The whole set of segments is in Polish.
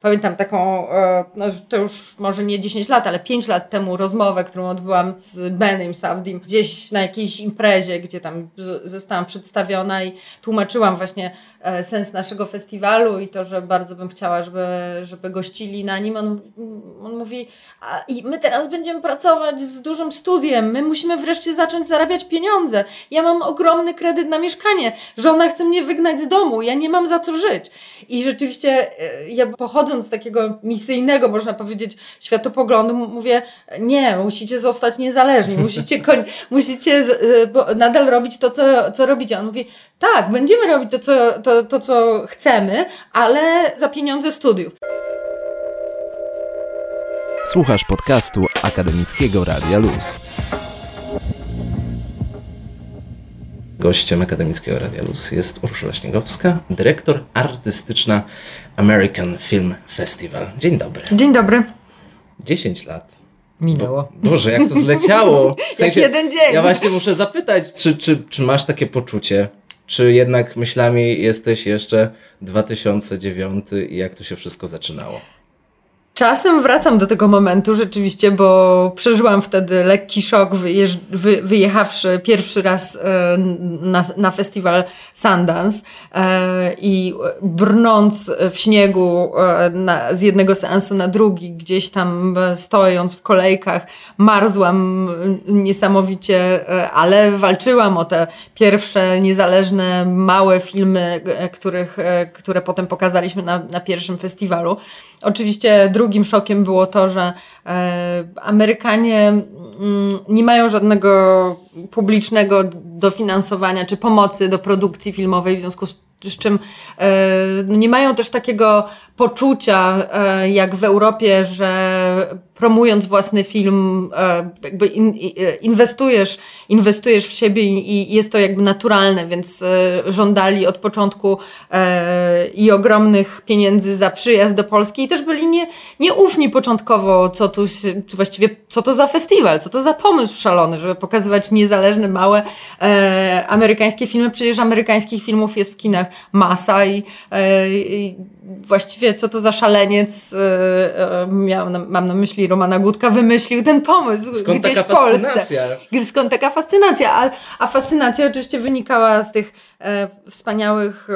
Pamiętam taką, no to już może nie 10 lat, ale 5 lat temu rozmowę, którą odbyłam z Benem Safdiem gdzieś na jakiejś imprezie, gdzie tam zostałam przedstawiona i tłumaczyłam właśnie sens naszego festiwalu i to, że bardzo bym chciała, żeby gościli na nim. On mówi, i my teraz będziemy pracować z dużym studiem, my musimy wreszcie zacząć zarabiać pieniądze. Ja mam ogromny kredyt na mieszkanie, żona chce mnie wygnać z domu, ja nie mam za co żyć. I rzeczywiście ja pochodząc z takiego misyjnego, można powiedzieć, światopoglądu, mówię, nie, musicie zostać niezależni, musicie nadal robić to, co robicie. On mówi, tak, będziemy robić to, co chcemy, ale za pieniądze studiów. Słuchasz podcastu Akademickiego Radia Luz. Gościem Akademickiego Radia Luz jest Urszula Śniegowska, dyrektor artystyczna American Film Festival. Dzień dobry. Dzień dobry. 10 lat. Minęło. Boże, jak to zleciało. W sensie, jak jeden dzień. Ja właśnie muszę zapytać, czy masz takie poczucie, czy jednak myślami jesteś jeszcze 2009 i jak to się wszystko zaczynało? Czasem wracam do tego momentu rzeczywiście, bo przeżyłam wtedy lekki szok wyjechawszy pierwszy raz na festiwal Sundance i brnąc w śniegu z jednego seansu na drugi, gdzieś tam stojąc w kolejkach, marzłam niesamowicie, ale walczyłam o te pierwsze niezależne, małe filmy, które potem pokazaliśmy na pierwszym festiwalu. Oczywiście drugim szokiem było to, że Amerykanie nie mają żadnego publicznego dofinansowania czy pomocy do produkcji filmowej, w związku z czym nie mają też takiego poczucia jak w Europie, że promując własny film jakby inwestujesz w siebie i jest to jakby naturalne, więc żądali od początku i ogromnych pieniędzy za przyjazd do Polski i też byli nieufni początkowo, co to za festiwal, co to za pomysł szalony, żeby pokazywać niezależne, małe amerykańskie filmy. Przecież amerykańskich filmów jest w kinach masa i właściwie co to za szaleniec, mam na myśli Romana Gutka, wymyślił ten pomysł skąd gdzieś taka w Polsce. Fascynacja? Skąd taka fascynacja? A fascynacja oczywiście wynikała z tych wspaniałych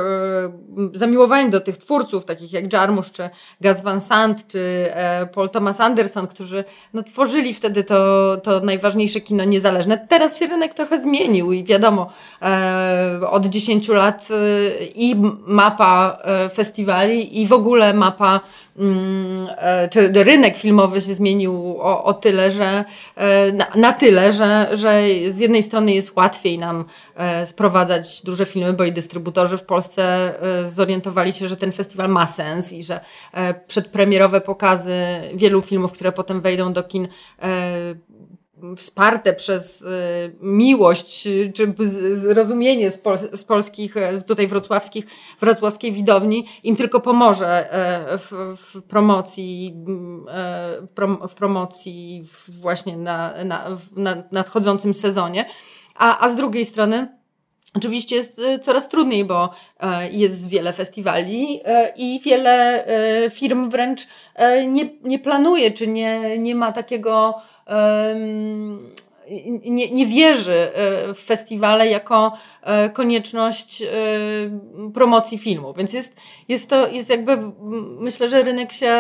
zamiłowań do tych twórców, takich jak Jarmusch, czy Gus Van Sant, czy Paul Thomas Anderson, którzy tworzyli wtedy to najważniejsze kino niezależne. Teraz się rynek trochę zmienił i wiadomo, od 10 lat i mapa festiwali i w ogóle mapa czy rynek filmowy się zmienił o tyle, że na tyle, że z jednej strony jest łatwiej nam sprowadzać duże filmy, bo i dystrybutorzy w Polsce zorientowali się, że ten festiwal ma sens i że przedpremierowe pokazy wielu filmów, które potem wejdą do kin, wsparte przez miłość czy zrozumienie z polskich, tutaj wrocławskiej widowni, im tylko pomoże w promocji właśnie na nadchodzącym sezonie. A z drugiej strony oczywiście jest coraz trudniej, bo jest wiele festiwali i wiele firm wręcz nie planuje, czy nie ma takiego, nie wierzy w festiwale jako konieczność promocji filmu. Więc jest jakby, myślę, że rynek się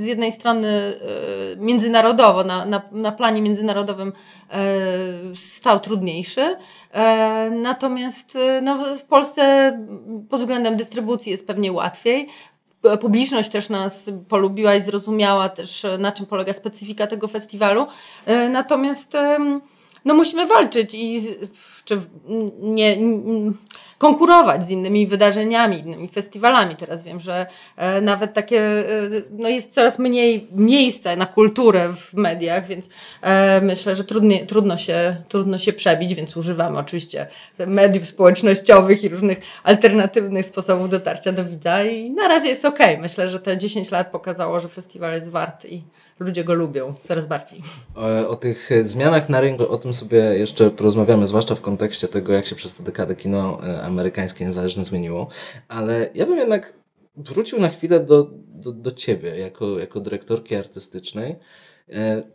z jednej strony międzynarodowo, na planie międzynarodowym stał trudniejszy. Natomiast w Polsce pod względem dystrybucji jest pewnie łatwiej. Publiczność też nas polubiła i zrozumiała też, na czym polega specyfika tego festiwalu. Natomiast musimy walczyć konkurować z innymi wydarzeniami, innymi festiwalami. Teraz wiem, że nawet takie jest coraz mniej miejsca na kulturę w mediach, więc myślę, że trudno się przebić, więc używamy oczywiście mediów społecznościowych i różnych alternatywnych sposobów dotarcia do widza i na razie jest okej. Myślę, że te 10 lat pokazało, że festiwal jest wart i ludzie go lubią coraz bardziej. O tych zmianach na rynku, o tym sobie jeszcze porozmawiamy, zwłaszcza w kontekście tego, jak się przez tę dekadę kino amerykańskie niezależne zmieniło, ale ja bym jednak wrócił na chwilę do ciebie jako dyrektorki artystycznej.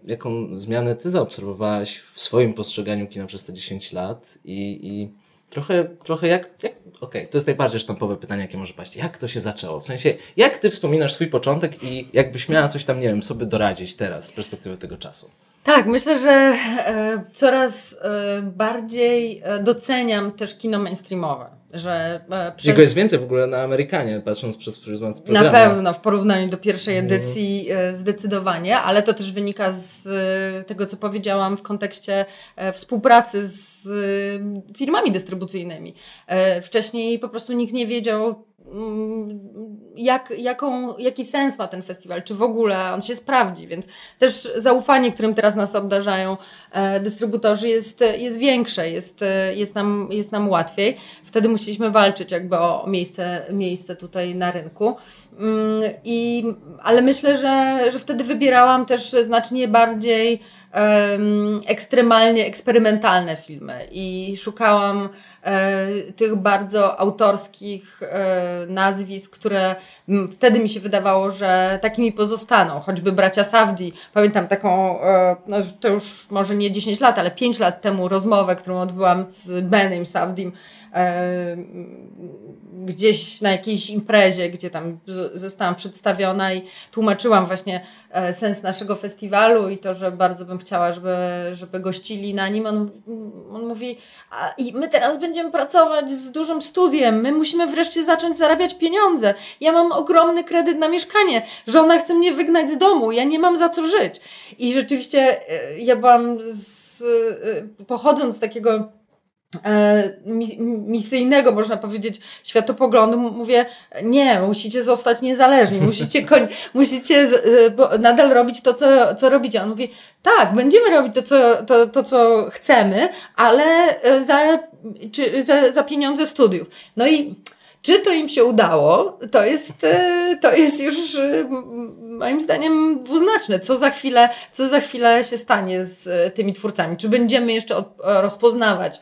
Jaką zmianę ty zaobserwowałaś w swoim postrzeganiu kina przez te 10 lat i trochę jak okej, to jest najbardziej sztampowe pytanie, jakie może paść. Jak to się zaczęło? W sensie, jak ty wspominasz swój początek i jakbyś miała coś tam, nie wiem, sobie doradzić teraz z perspektywy tego czasu? Tak, myślę, że coraz bardziej doceniam też kino mainstreamowe. Że jego jest więcej w ogóle na Amerykanie, patrząc przez pryzmat programu. Na pewno, w porównaniu do pierwszej edycji zdecydowanie, ale to też wynika z tego, co powiedziałam w kontekście współpracy z firmami dystrybucyjnymi. Wcześniej po prostu nikt nie wiedział, jaki sens ma ten festiwal, czy w ogóle on się sprawdzi, więc też zaufanie, którym teraz nas obdarzają dystrybutorzy jest większe, jest nam łatwiej. Wtedy musieliśmy walczyć jakby o miejsce tutaj na rynku. Ale myślę, że wtedy wybierałam też znacznie bardziej ekstremalnie eksperymentalne filmy i szukałam tych bardzo autorskich nazwisk, które wtedy mi się wydawało, że takimi pozostaną, choćby bracia Safdie. Pamiętam taką, to już może nie 10 lat, ale 5 lat temu rozmowę, którą odbyłam z Benem Safdiem gdzieś na jakiejś imprezie, gdzie tam zostałam przedstawiona i tłumaczyłam właśnie sens naszego festiwalu i to, że bardzo bym chciała, żeby gościli na nim. On mówi, i my teraz będziemy pracować z dużym studiem, my musimy wreszcie zacząć zarabiać pieniądze. Ja mam ogromny kredyt na mieszkanie, żona chce mnie wygnać z domu, ja nie mam za co żyć. I rzeczywiście ja byłam pochodząc z takiego misyjnego, można powiedzieć, światopoglądu, mówię, nie, musicie zostać niezależni, musicie nadal robić to, co robicie. On mówi, tak, będziemy robić to, co chcemy, ale za pieniądze studiów. No i czy to im się udało, to jest już moim zdaniem dwuznaczne. Co za chwilę się stanie z tymi twórcami? Czy będziemy jeszcze rozpoznawać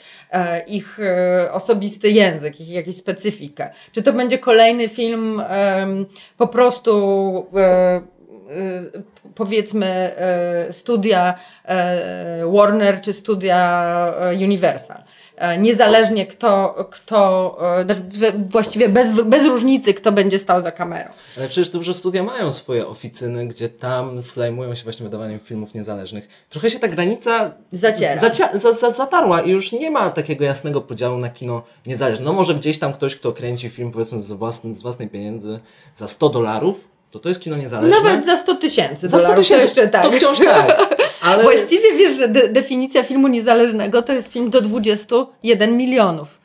ich osobisty język, ich jakąś specyfikę? Czy to będzie kolejny film po prostu powiedzmy studia Warner czy studia Universal? Niezależnie kto właściwie bez różnicy, kto będzie stał za kamerą. Ale przecież duże studia mają swoje oficyny, gdzie tam zajmują się właśnie wydawaniem filmów niezależnych. Trochę się ta granica zatarła i już nie ma takiego jasnego podziału na kino niezależne. No może gdzieś tam ktoś, kto kręci film powiedzmy z własnej pieniędzy za $100, to jest kino niezależne. Nawet za $100,000. Za $100,000 jeszcze tak. To wciąż tak. Ale... Właściwie wiesz, że definicja filmu niezależnego to jest film do $21 milionów.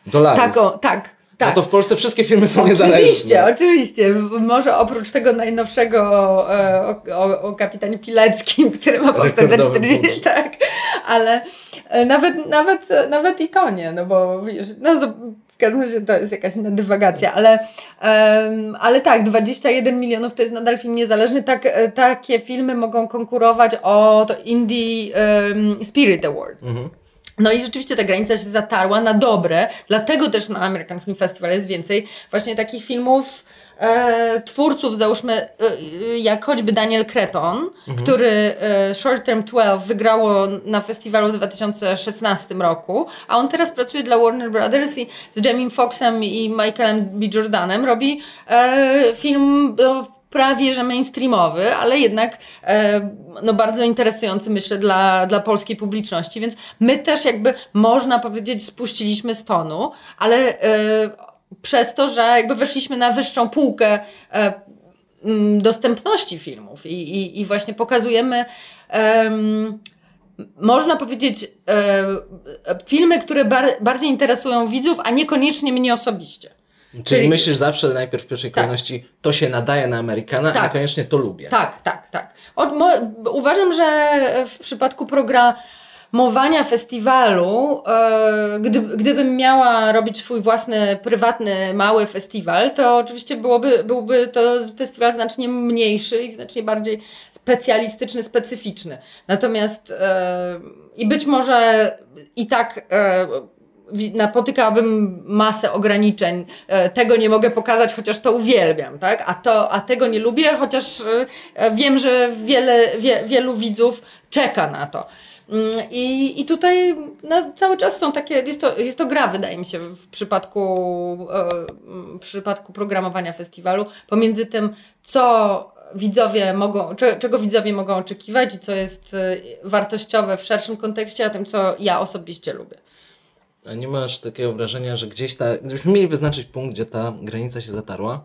Tak. No to w Polsce wszystkie filmy są niezależne. Oczywiście. Może oprócz tego najnowszego o kapitanie Pileckim, który ma powstać za 40, tak. Ale nawet i to nie, no bo wiesz, w każdym razie to jest jakaś dywagacja, ale tak, $21 milionów to jest nadal film niezależny. Takie filmy mogą konkurować o to Indie Spirit Award. Mhm. No i rzeczywiście ta granica się zatarła na dobre, dlatego też na American Film Festival jest więcej właśnie takich filmów, twórców, załóżmy, jak choćby Daniel Cretton, który Short Term 12 wygrało na festiwalu w 2016 roku, a on teraz pracuje dla Warner Brothers i z Jamie Foxem i Michaelem B. Jordanem robi film prawie że mainstreamowy, ale jednak bardzo interesujący, myślę, dla polskiej publiczności, więc my też jakby, można powiedzieć, spuściliśmy z tonu, ale przez to, że jakby weszliśmy na wyższą półkę dostępności filmów i właśnie pokazujemy, można powiedzieć, filmy, które bardziej interesują widzów, a niekoniecznie mnie osobiście. Czyli myślisz zawsze najpierw w pierwszej kolejności, tak, to się nadaje na Amerykana, tak, a niekoniecznie to lubię. Tak. Uważam, że w przypadku programowania festiwalu, gdybym miała robić swój własny, prywatny, mały festiwal, to oczywiście byłby to festiwal znacznie mniejszy i znacznie bardziej specjalistyczny, specyficzny. Natomiast i być może i tak napotykałabym masę ograniczeń. Tego nie mogę pokazać, chociaż to uwielbiam, tak? A tego nie lubię, chociaż wiem, że wielu widzów czeka na to. I tutaj cały czas są takie, jest to gra, wydaje mi się, w przypadku programowania festiwalu, pomiędzy tym, co widzowie mogą, czego widzowie mogą oczekiwać i co jest wartościowe w szerszym kontekście, a tym, co ja osobiście lubię. A nie masz takiego wrażenia, że gdybyśmy mieli wyznaczyć punkt, gdzie ta granica się zatarła?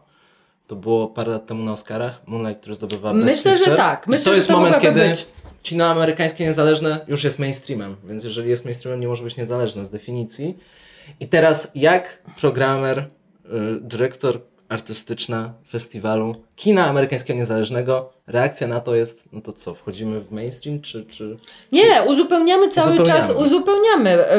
To było parę lat temu na Oscarach, Moonlight, który zdobywa Best Picture. Myślę, że tak. To jest moment, kiedy kino amerykańskie niezależne już jest mainstreamem, więc jeżeli jest mainstreamem, nie może być niezależne z definicji. I teraz jak programer, dyrektor artystyczna festiwalu kina amerykańskiego niezależnego, reakcja na to jest, no to co, wchodzimy w mainstream, czy... Nie, uzupełniamy cały czas,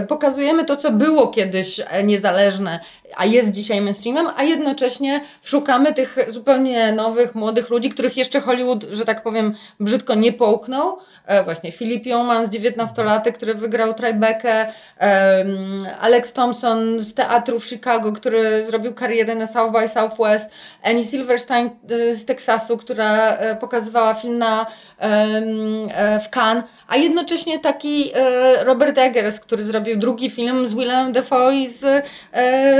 pokazujemy to, co było kiedyś niezależne, a jest dzisiaj mainstreamem, a jednocześnie szukamy tych zupełnie nowych, młodych ludzi, których jeszcze Hollywood, że tak powiem, brzydko nie połknął. Właśnie Philip Youmans, 19-latek, który wygrał Tribekę, Alex Thompson z teatru w Chicago, który zrobił karierę na South by Southwest, Annie Silverstein z Teksasu, która pokazywała film w Cannes, a jednocześnie taki Robert Eggers, który zrobił drugi film z Willemem Dafoe i z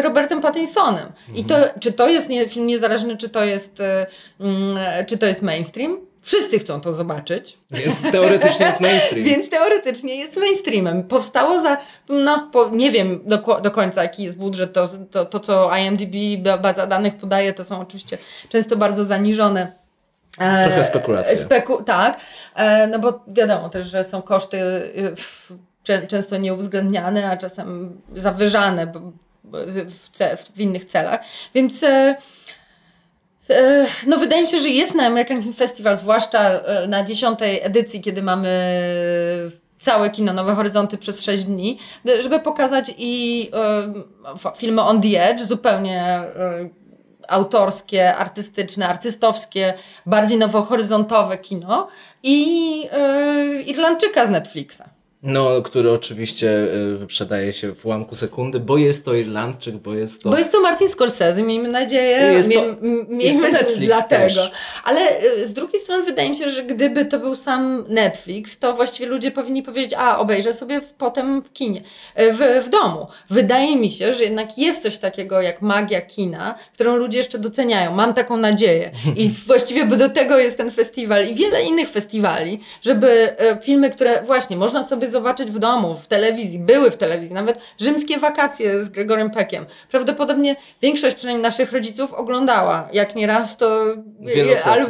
Robertem Pattinsonem. Mhm. I to, czy to jest film niezależny, czy to jest mainstream? Wszyscy chcą to zobaczyć. Więc teoretycznie jest mainstream. Więc teoretycznie jest mainstreamem. Powstało nie wiem do końca, jaki jest budżet. To co IMDb, baza danych podaje, to są oczywiście często bardzo zaniżone. Trochę spekulacje. Tak, no bo wiadomo też, że są koszty często nieuwzględniane, a czasem zawyżane w innych celach, więc... No wydaje mi się, że jest na American Film Festival, zwłaszcza na 10. edycji, kiedy mamy całe kino Nowe Horyzonty przez 6 dni, żeby pokazać i filmy On The Edge, zupełnie autorskie, artystyczne, artystowskie, bardziej nowohoryzontowe kino i Irlandczyka z Netflixa. No, który oczywiście wyprzedaje się w ułamku sekundy, bo jest to Irlandczyk, bo jest to Martin Scorsese, miejmy nadzieję, jest to Netflix dlatego. Też. Ale z drugiej strony wydaje mi się, że gdyby to był sam Netflix, to właściwie ludzie powinni powiedzieć, obejrzę sobie potem w kinie, w domu. Wydaje mi się, że jednak jest coś takiego jak magia kina, którą ludzie jeszcze doceniają. Mam taką nadzieję. I właściwie do tego jest ten festiwal i wiele innych festiwali, żeby filmy, które właśnie można sobie zobaczyć w domu, w telewizji, były w telewizji, nawet Rzymskie wakacje z Gregorem Peckiem. Prawdopodobnie większość przynajmniej naszych rodziców oglądała, jak nie raz, to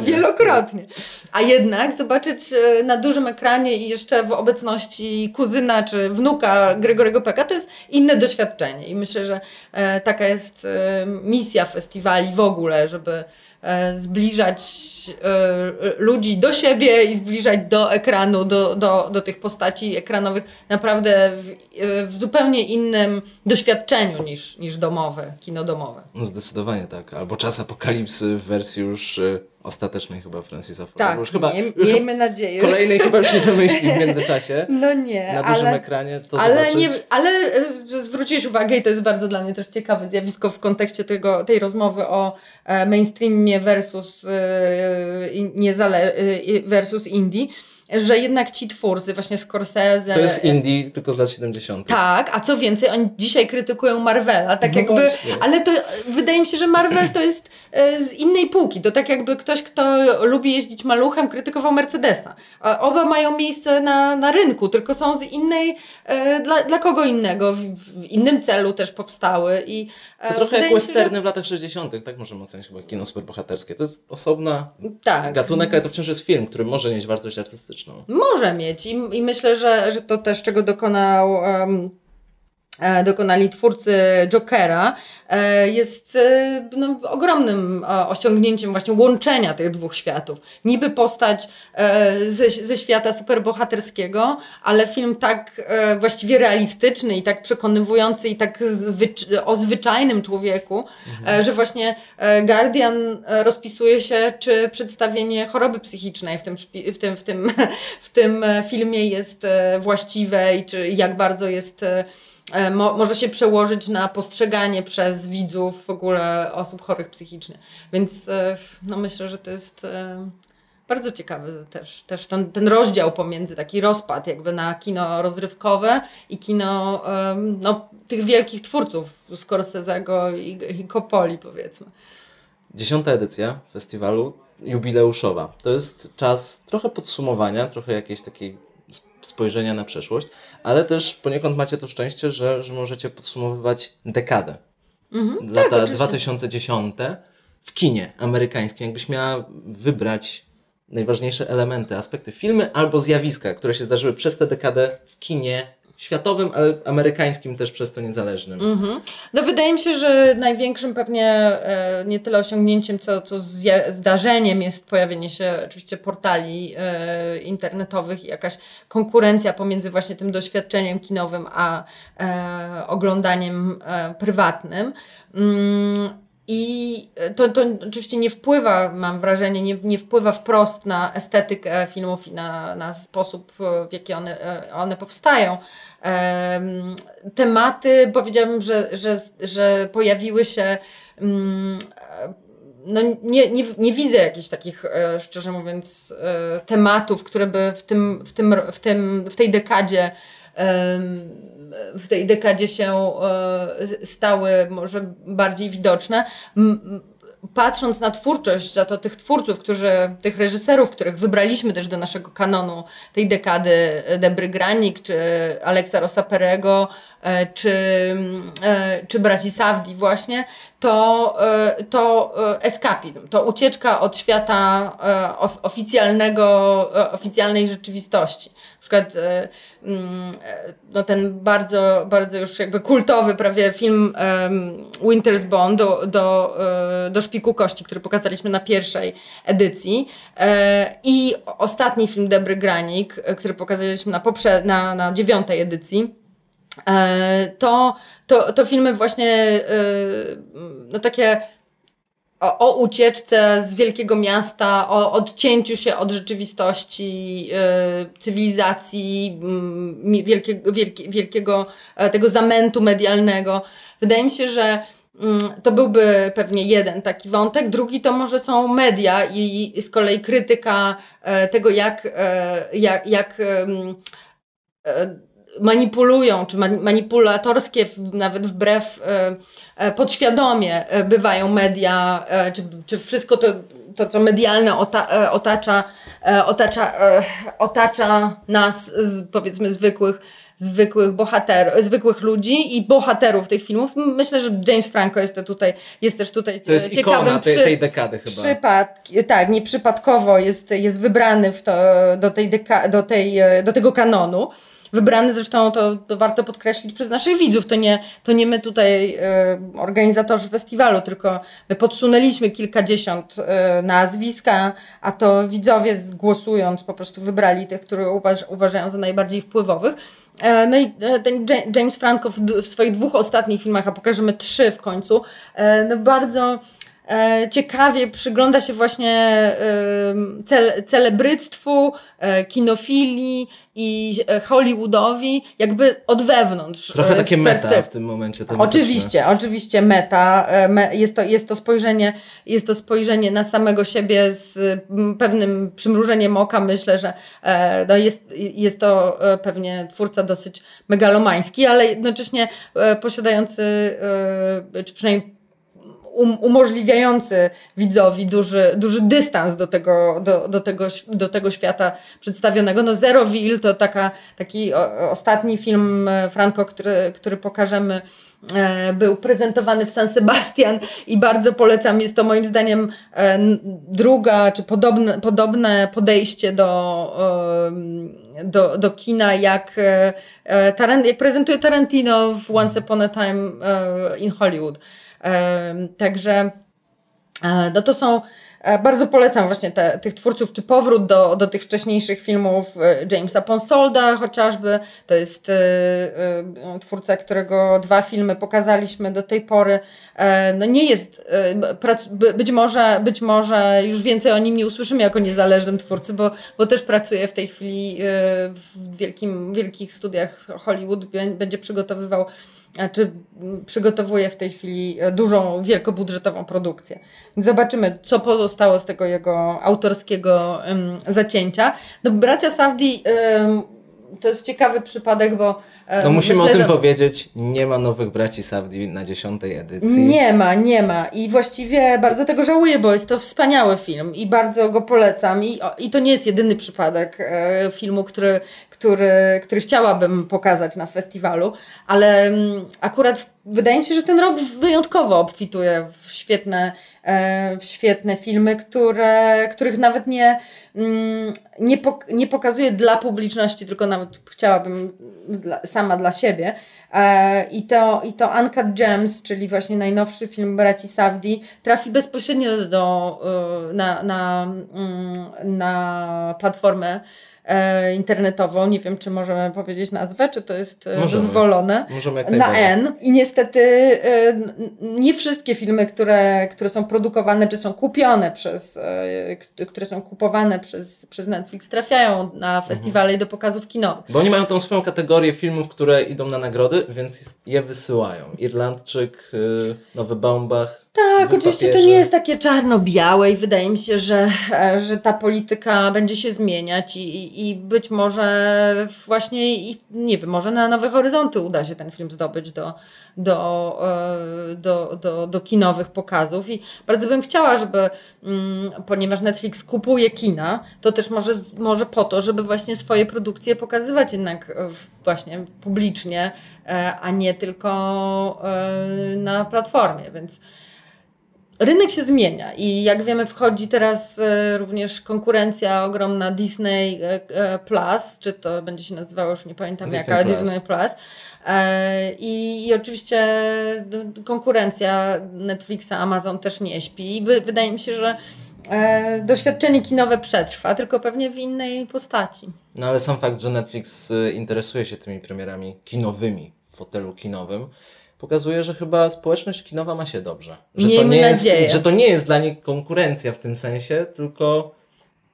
wielokrotnie. A jednak zobaczyć na dużym ekranie i jeszcze w obecności kuzyna czy wnuka Gregorego Pecka, to jest inne doświadczenie i myślę, że taka jest misja festiwali w ogóle, żeby zbliżać ludzi do siebie i zbliżać do ekranu, do tych postaci ekranowych naprawdę w zupełnie innym doświadczeniu niż domowe, kino domowe. No zdecydowanie tak. Albo Czas apokalipsy w wersji już ostatecznej chyba Francisa Forda. Tak, miejmy nadzieję. Kolejnej chyba już nie wymyśli w międzyczasie. No nie. Na dużym ekranie to zobaczyć. Ale zwrócisz uwagę i to jest bardzo dla mnie też ciekawe zjawisko w kontekście tej rozmowy o mainstreamie versus indie, że jednak ci twórcy, właśnie Scorsese... To jest indie tylko z lat 70. Tak, a co więcej, oni dzisiaj krytykują Marvela, tak jakby... Właśnie. Ale to wydaje mi się, że Marvel to jest z innej półki. To tak jakby ktoś, kto lubi jeździć maluchem, krytykował Mercedesa. A oba mają miejsce na rynku, tylko są z innej... dla kogo innego, w innym celu też powstały. To trochę jak westerny w latach 60. Tak możemy ocenić chyba kino superbohaterskie. To jest osobna gatunek, ale to wciąż jest film, który może mieć wartość artystyczną. Może mieć i myślę, że to też czego dokonali twórcy Jokera jest ogromnym osiągnięciem właśnie łączenia tych dwóch światów. Niby postać ze świata superbohaterskiego, ale film tak właściwie realistyczny i tak przekonywujący i tak o zwyczajnym człowieku, że właśnie Guardian rozpisuje się, czy przedstawienie choroby psychicznej w tym filmie jest właściwe i czy jak bardzo jest może się przełożyć na postrzeganie przez widzów w ogóle osób chorych psychicznie. Więc no myślę, że to jest bardzo ciekawy też ten rozdział pomiędzy taki rozpad jakby na kino rozrywkowe i kino no, tych wielkich twórców Scorsese'ego i Coppoli, powiedzmy. 10. edycja festiwalu jubileuszowa. To jest czas trochę podsumowania, trochę jakiejś takiej spojrzenia na przeszłość, ale też poniekąd macie to szczęście, że możecie podsumowywać dekadę. Mhm, lata tak, 2010 w kinie amerykańskim. Jakbyś miała wybrać najważniejsze elementy, aspekty, filmy albo zjawiska, które się zdarzyły przez tę dekadę w kinie światowym, ale amerykańskim też przez to niezależnym. Mhm. No wydaje mi się, że największym pewnie nie tyle osiągnięciem, co zdarzeniem jest pojawienie się oczywiście portali internetowych i jakaś konkurencja pomiędzy właśnie tym doświadczeniem kinowym a oglądaniem prywatnym. I to oczywiście nie wpływa, mam wrażenie, nie wpływa wprost na estetykę filmów i na sposób, w jaki one powstają. Tematy, powiedziałabym, że pojawiły się... No nie widzę jakichś takich, szczerze mówiąc, tematów, które by w tej dekadzie... w tej dekadzie się stały może bardziej widoczne. Patrząc na twórczość za to tych twórców, tych reżyserów, których wybraliśmy też do naszego kanonu tej dekady, Debry Granik, czy Aleksa Rosaperego, czy braci Safdie właśnie, to eskapizm, to ucieczka od świata oficjalnej rzeczywistości. Na przykład no ten bardzo, bardzo już jakby kultowy prawie film Winter's Bone do Szpiku Kości, który pokazaliśmy na pierwszej edycji, i ostatni film Debry Granik, który pokazaliśmy na 9. edycji. To filmy właśnie no takie o ucieczce z wielkiego miasta, o odcięciu się od rzeczywistości, cywilizacji, wielkiego tego zamętu medialnego. Wydaje mi się, że to byłby pewnie jeden taki wątek. Drugi to może są media i z kolei krytyka tego, jak manipulują, czy manipulatorskie nawet wbrew podświadomie bywają media, czy wszystko to co medialne otacza nas, powiedzmy zwykłych ludzi i bohaterów tych filmów. Myślę, że James Franco jest też tutaj to jest ciekawym ikona tej dekady chyba. Tak, nieprzypadkowo jest wybrany do tego kanonu. Wybrany zresztą, to warto podkreślić, przez naszych widzów. To nie my tutaj, organizatorzy festiwalu, tylko my podsunęliśmy kilkadziesiąt nazwiska, a to widzowie głosując po prostu wybrali tych, których uważają za najbardziej wpływowych. No i ten James Franco w swoich 2 ostatnich filmach, a pokażemy 3 w końcu, no bardzo... ciekawie przygląda się właśnie celebryctwu, kinofilii i Hollywoodowi jakby od wewnątrz. Trochę takie meta w tym momencie. Oczywiście meta. Jest to spojrzenie na samego siebie z pewnym przymrużeniem oka. Myślę, że no jest to pewnie twórca dosyć megalomański, ale jednocześnie posiadający, czy przynajmniej umożliwiający widzowi duży dystans do tego świata przedstawionego. No Zero Will to taki ostatni film Franco, który pokażemy, był prezentowany w San Sebastian i bardzo polecam. Jest to moim zdaniem druga, czy podobne podejście do kina, jak prezentuje Tarantino w Once Upon a Time in Hollywood. Także no to są Bardzo polecam właśnie tych twórców, czy powrót do tych wcześniejszych filmów Jamesa Ponsolda chociażby. To jest twórca, którego 2 filmy pokazaliśmy do tej pory. No nie jest, być może już więcej o nim nie usłyszymy jako niezależnym twórcy, bo też pracuje w tej chwili w wielkich studiach Hollywood, będzie przygotowywał czy przygotowuje w tej chwili dużą, wielkobudżetową produkcję. Zobaczymy, co pozostało z tego jego autorskiego zacięcia. No, bracia Safdie to jest ciekawy przypadek, bo... No musimy myślę, o tym powiedzieć, nie ma nowych braci Safdie na 10. edycji. Nie ma i właściwie bardzo tego żałuję, bo jest to wspaniały film i bardzo go polecam i to nie jest jedyny przypadek filmu, który chciałabym pokazać na festiwalu, ale akurat wydaje mi się, że ten rok wyjątkowo obfituje w świetne filmy, których nawet nie pokazuję dla publiczności, tylko nawet chciałabym sama dla siebie. I to Uncut Gems, czyli właśnie najnowszy film braci Safdie, trafi bezpośrednio na platformę internetową. Nie wiem, czy możemy powiedzieć nazwę, czy to jest dozwolone. Możemy na N. I niestety nie wszystkie filmy, które są produkowane, czy są kupione przez Netflix, trafiają na festiwale i do pokazów kinowych. Bo oni mają tą swoją kategorię filmów, które idą na nagrody, więc je wysyłają. Irlandczyk, nowy Baumbach. Tak, oczywiście papierze. To nie jest takie czarno-białe i wydaje mi się, że ta polityka będzie się zmieniać i być może właśnie, nie wiem, może na Nowe Horyzonty uda się ten film zdobyć do kinowych pokazów i bardzo bym chciała, żeby, ponieważ Netflix kupuje kina, to też może po to, żeby właśnie swoje produkcje pokazywać jednak właśnie publicznie, a nie tylko na platformie, więc rynek się zmienia i jak wiemy wchodzi teraz również konkurencja ogromna Disney Plus, czy to będzie się nazywało, już nie pamiętam jak, ale Disney Plus. I oczywiście konkurencja Netflixa, Amazon też nie śpi i wydaje mi się, że doświadczenie kinowe przetrwa, tylko pewnie w innej postaci. No ale sam fakt, że Netflix interesuje się tymi premierami kinowymi w fotelu kinowym, pokazuje, że chyba społeczność kinowa ma się dobrze. Że to nie jest dla nich konkurencja w tym sensie, tylko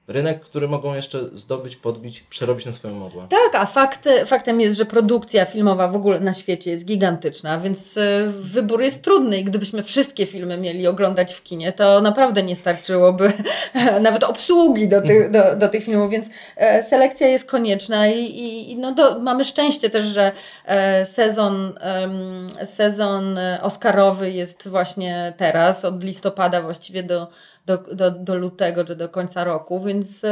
rynek, który mogą jeszcze zdobyć, podbić, przerobić na swoją modłę. Tak, a faktem jest, że produkcja filmowa w ogóle na świecie jest gigantyczna, więc wybór jest trudny i gdybyśmy wszystkie filmy mieli oglądać w kinie, to naprawdę nie starczyłoby nawet obsługi do tych filmów, więc selekcja jest konieczna i mamy szczęście też, że sezon oscarowy jest właśnie teraz, od listopada właściwie do lutego czy do końca roku, więc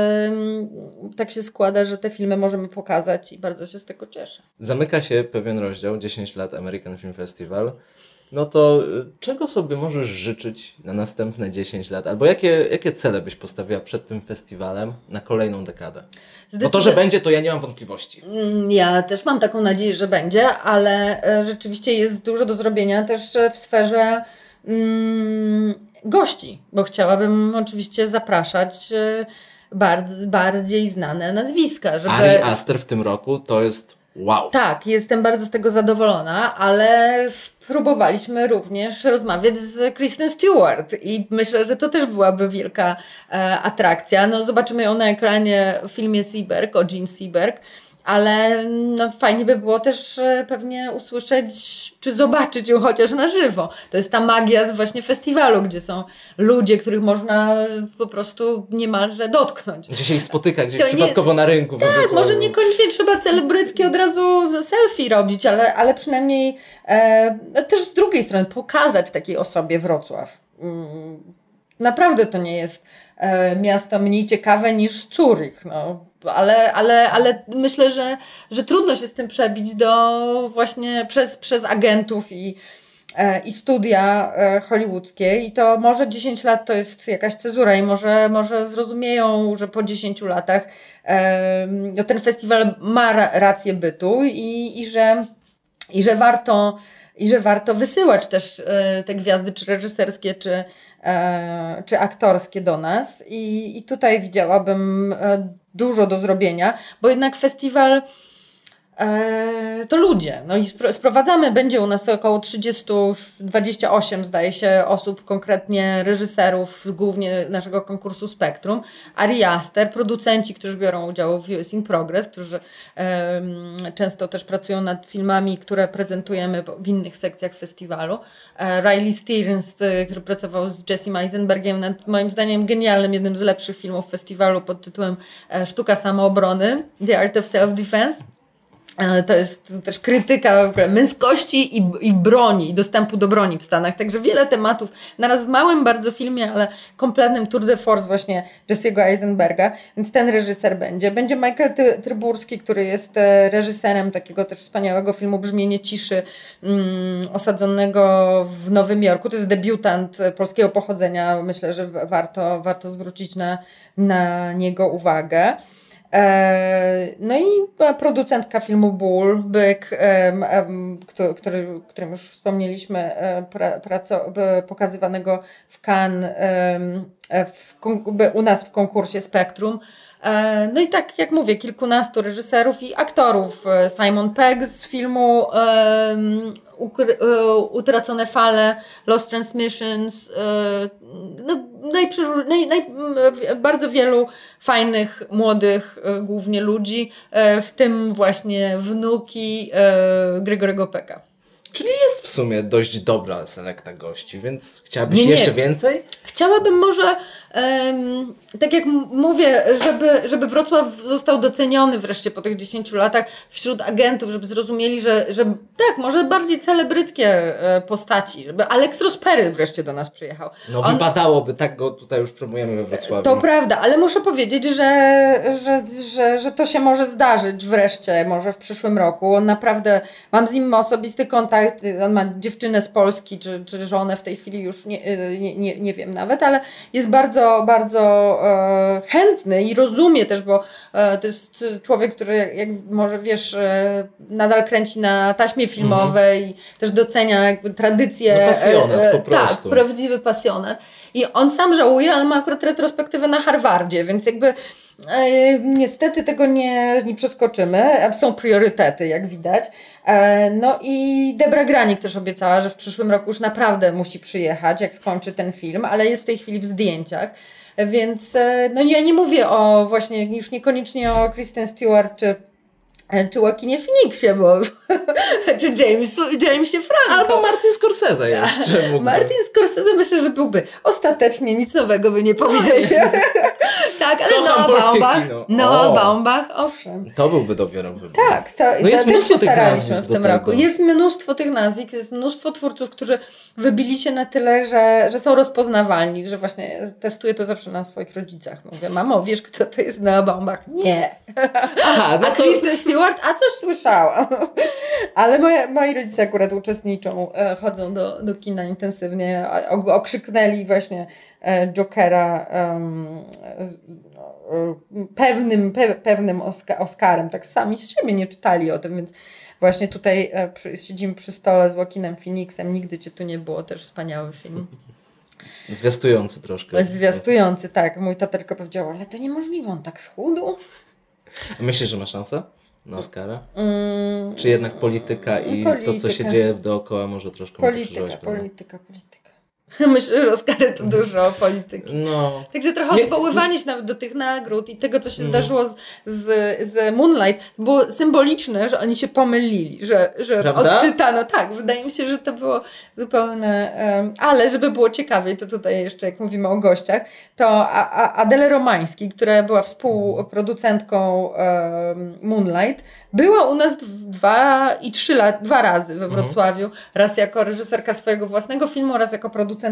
tak się składa, że te filmy możemy pokazać i bardzo się z tego cieszę. Zamyka się pewien rozdział, 10 lat American Film Festival. No to czego sobie możesz życzyć na następne 10 lat? Albo jakie cele byś postawiła przed tym festiwalem na kolejną dekadę? Bo to, że będzie, to ja nie mam wątpliwości. Ja też mam taką nadzieję, że będzie, ale rzeczywiście jest dużo do zrobienia też w sferze gości, bo chciałabym oczywiście zapraszać bardziej znane nazwiska. Żeby... Ari Aster w tym roku to jest wow. Tak, jestem bardzo z tego zadowolona, ale próbowaliśmy również rozmawiać z Kristen Stewart i myślę, że to też byłaby wielka atrakcja. No, zobaczymy ją na ekranie w filmie Seberg, o Jim Seberg. Ale no, fajnie by było też pewnie usłyszeć, czy zobaczyć ją chociaż na żywo. To jest ta magia właśnie festiwalu, gdzie są ludzie, których można po prostu niemalże dotknąć. Gdzie się ich spotyka, gdzieś przypadkowo na rynku. Tak, może niekoniecznie trzeba celebryckie od razu selfie robić, ale przynajmniej też z drugiej strony pokazać takiej osobie Wrocław. Naprawdę to nie jest miasto mniej ciekawe niż Zurych, no. Ale myślę, że trudno się z tym przebić do właśnie przez agentów i studia hollywoodzkie i to może 10 lat to jest jakaś cezura i może zrozumieją, że po 10 latach ten festiwal ma rację bytu i że warto i że warto wysyłać też te gwiazdy, czy reżyserskie, czy aktorskie do nas. I tutaj widziałabym dużo do zrobienia, bo jednak festiwal to ludzie. No i sprowadzamy, będzie u nas około 30, 28 zdaje się osób, konkretnie reżyserów, głównie naszego konkursu Spektrum, Ari Aster, producenci, którzy biorą udział w US in Progress, którzy często też pracują nad filmami, które prezentujemy w innych sekcjach festiwalu. Riley Stearns, który pracował z Jessem Eisenbergiem nad moim zdaniem genialnym, jednym z lepszych filmów festiwalu pod tytułem Sztuka samoobrony, The Art of Self-Defense. To jest też krytyka w ogóle męskości i broni, dostępu do broni w Stanach. Także wiele tematów, naraz w małym bardzo filmie, ale kompletnym tour de force właśnie Jesse'ego Eisenberga, więc ten reżyser będzie. Będzie Michael Tryburski, który jest reżyserem takiego też wspaniałego filmu Brzmienie ciszy, osadzonego w Nowym Jorku. To jest debiutant polskiego pochodzenia. Myślę, że warto zwrócić na niego uwagę. No i producentka filmu Ból, Byk, którym już wspomnieliśmy, pokazywanego w Cannes, u nas w konkursie Spektrum. No i tak jak mówię, kilkunastu reżyserów i aktorów. Simon Pegg z filmu Utracone fale, Lost Transmissions, bardzo wielu fajnych, młodych głównie ludzi, w tym właśnie wnuki Gregorego Pecka. Czyli jest w sumie dość dobra selekta gości, więc chciałabyś jeszcze więcej? Chciałabym może, tak jak mówię, żeby Wrocław został doceniony wreszcie po tych 10 latach wśród agentów, żeby zrozumieli, że tak, może bardziej celebryckie postaci, żeby Alex Rospery wreszcie do nas przyjechał. No wypadałoby, tak go tutaj już promujemy we Wrocławiu. To prawda, ale muszę powiedzieć, że to się może zdarzyć wreszcie, może w przyszłym roku. On naprawdę, mam z nim osobisty kontakt, on ma dziewczynę z Polski, czy żonę w tej chwili już nie wiem nawet, ale jest bardzo, bardzo chętny i rozumie też, bo to jest człowiek, który jak może wiesz, nadal kręci na taśmie filmowej i też docenia jakby tradycję. No pasjonat po prostu. Tak, prawdziwy pasjonat. I on sam żałuje, ale ma akurat retrospektywę na Harvardzie, więc jakby niestety tego nie przeskoczymy. Są priorytety, jak widać. No i Debra Granik też obiecała, że w przyszłym roku już naprawdę musi przyjechać, jak skończy ten film, ale jest w tej chwili w zdjęciach. Więc no ja nie mówię o właśnie, już niekoniecznie o Kristen Stewart czy Joaquinie Phoenixie, bo czy Jamesie Franco. Albo Martin Scorsese jeszcze. Martin Scorsese myślę, że byłby ostatecznie, nic nowego by nie powiedział. Tak, ale Baumbach, owszem. To byłby dopiero wybór. Tak, to też się staraliśmy w tym roku. Jest mnóstwo tych nazwisk, jest mnóstwo twórców, którzy wybili się na tyle, że są rozpoznawalni, że właśnie testuję to zawsze na swoich rodzicach. Mówię, mamo, wiesz kto to jest Noah Baumbach? Nie. Aha, no to... A coś słyszałam. Ale moi rodzice akurat uczestniczą, chodzą do kina intensywnie. Okrzyknęli właśnie Jokera pewnym Oscarem. Tak sami z siebie nie czytali o tym, więc właśnie tutaj siedzimy przy stole z Joaquinem Phoenixem. Nigdy cię tu nie było. Też wspaniały film. Zwiastujący troszkę. Zwiastujący, tak. Mój tata tylko powiedział, ale to niemożliwe, on tak schudł. Myślisz, że ma szansę? Na Oscara? Czy jednak polityka i to, co się dzieje dookoła, może troszkę Polityka. Myślę, że Oscary to dużo polityki. No. Także trochę odwoływanie się nawet do tych nagród i tego, co się zdarzyło z Moonlight, było symboliczne, że oni się pomylili, że odczytano. Tak, wydaje mi się, że to było zupełne... ale żeby było ciekawiej, to tutaj jeszcze jak mówimy o gościach, to Adele Romański, która była współproducentką Moonlight, była u nas 2 razy we Wrocławiu. Raz jako reżyserka swojego własnego filmu, raz jako producentka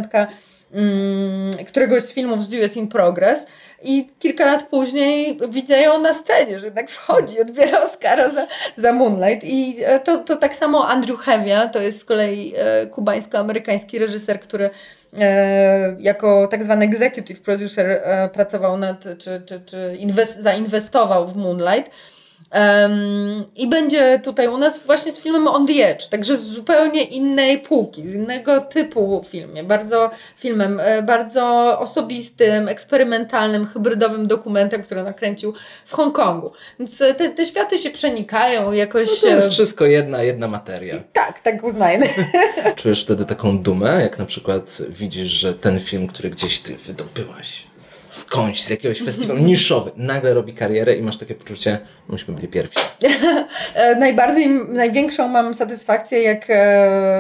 któregoś z filmów z US in Progress i kilka lat później widzę ją na scenie, że jednak wchodzi, odbiera Oscara za Moonlight i to tak samo Andrew Hevia, to jest z kolei kubańsko-amerykański reżyser, który jako tak zwany executive producer pracował zainwestował w Moonlight. I będzie tutaj u nas właśnie z filmem On The Edge, także z zupełnie innej półki, z innego typu filmie, filmem bardzo osobistym, eksperymentalnym, hybrydowym dokumentem, który nakręcił w Hongkongu. Więc te światy się przenikają jakoś. No to jest wszystko jedna materia. I tak uznajmy. Czujesz wtedy taką dumę, jak na przykład widzisz, że ten film, który gdzieś ty wydobyłaś skądś, z jakiegoś festiwalu niszowy, nagle robi karierę i masz takie poczucie, myśmy byli pierwsi. Największą mam satysfakcję, jak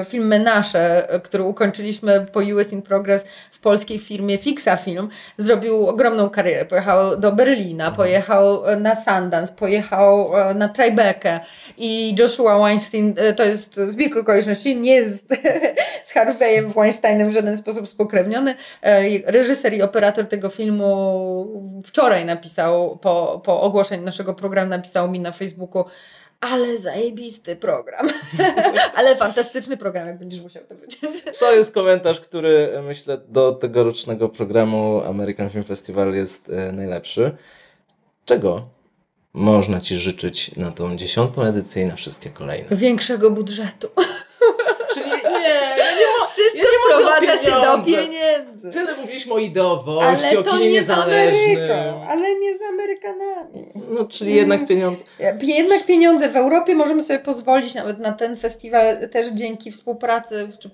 film Menasze, który ukończyliśmy po US in Progress w polskiej firmie Fixa Film, zrobił ogromną karierę. Pojechał do Berlina, pojechał na Sundance, pojechał na Tribekę i Joshua Weinstein, to jest zbieg okoliczności, nie jest z Harveyem Weinsteinem w żaden sposób spokrewniony. Reżyser i operator tego filmu wczoraj napisał, po ogłoszeniu naszego programu, napisał mi na Facebooku: ale zajebisty program. Ale fantastyczny program, jak będziesz musiał to wyciąć. To jest komentarz, który myślę do tegorocznego programu American Film Festival jest najlepszy. Czego można ci życzyć na tą 10. edycję i na wszystkie kolejne? Większego budżetu. Czyli wszystko sprowadza się do pieniędzy. Tyle mówiliśmy o ideowości, o kinie niezależnym. Ale nie z Amerykanami. No, czyli jednak pieniądze. Jednak pieniądze. W Europie możemy sobie pozwolić nawet na ten festiwal też dzięki współpracy, czy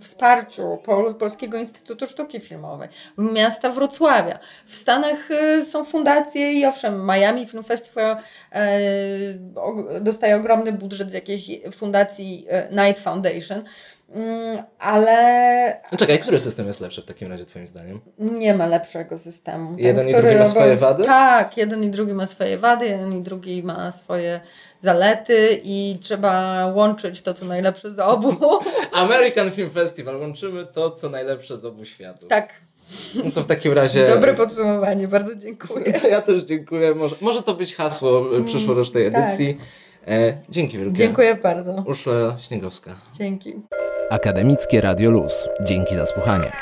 wsparciu Polskiego Instytutu Sztuki Filmowej, miasta Wrocławia. W Stanach są fundacje i owszem, Miami Film Festival dostaje ogromny budżet z jakiejś fundacji Knight Foundation. Ale... No czekaj, który system jest lepszy w takim razie twoim zdaniem? Nie ma lepszego systemu. Jeden i drugi ma swoje wady? Tak, jeden i drugi ma swoje wady, jeden i drugi ma swoje zalety i trzeba łączyć to, co najlepsze z obu. American Film Festival, łączymy to, co najlepsze z obu światów. Tak. No to w takim razie... Dobre podsumowanie, bardzo dziękuję. To ja też dziękuję. Może to być hasło przyszłorocznej edycji. Tak. Dzięki wielkie. Dziękuję bardzo. Urszula Śniegowska. Dzięki. Akademickie Radio Luz. Dzięki za słuchanie.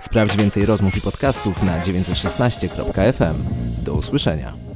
Sprawdź więcej rozmów i podcastów na 916.fm. Do usłyszenia.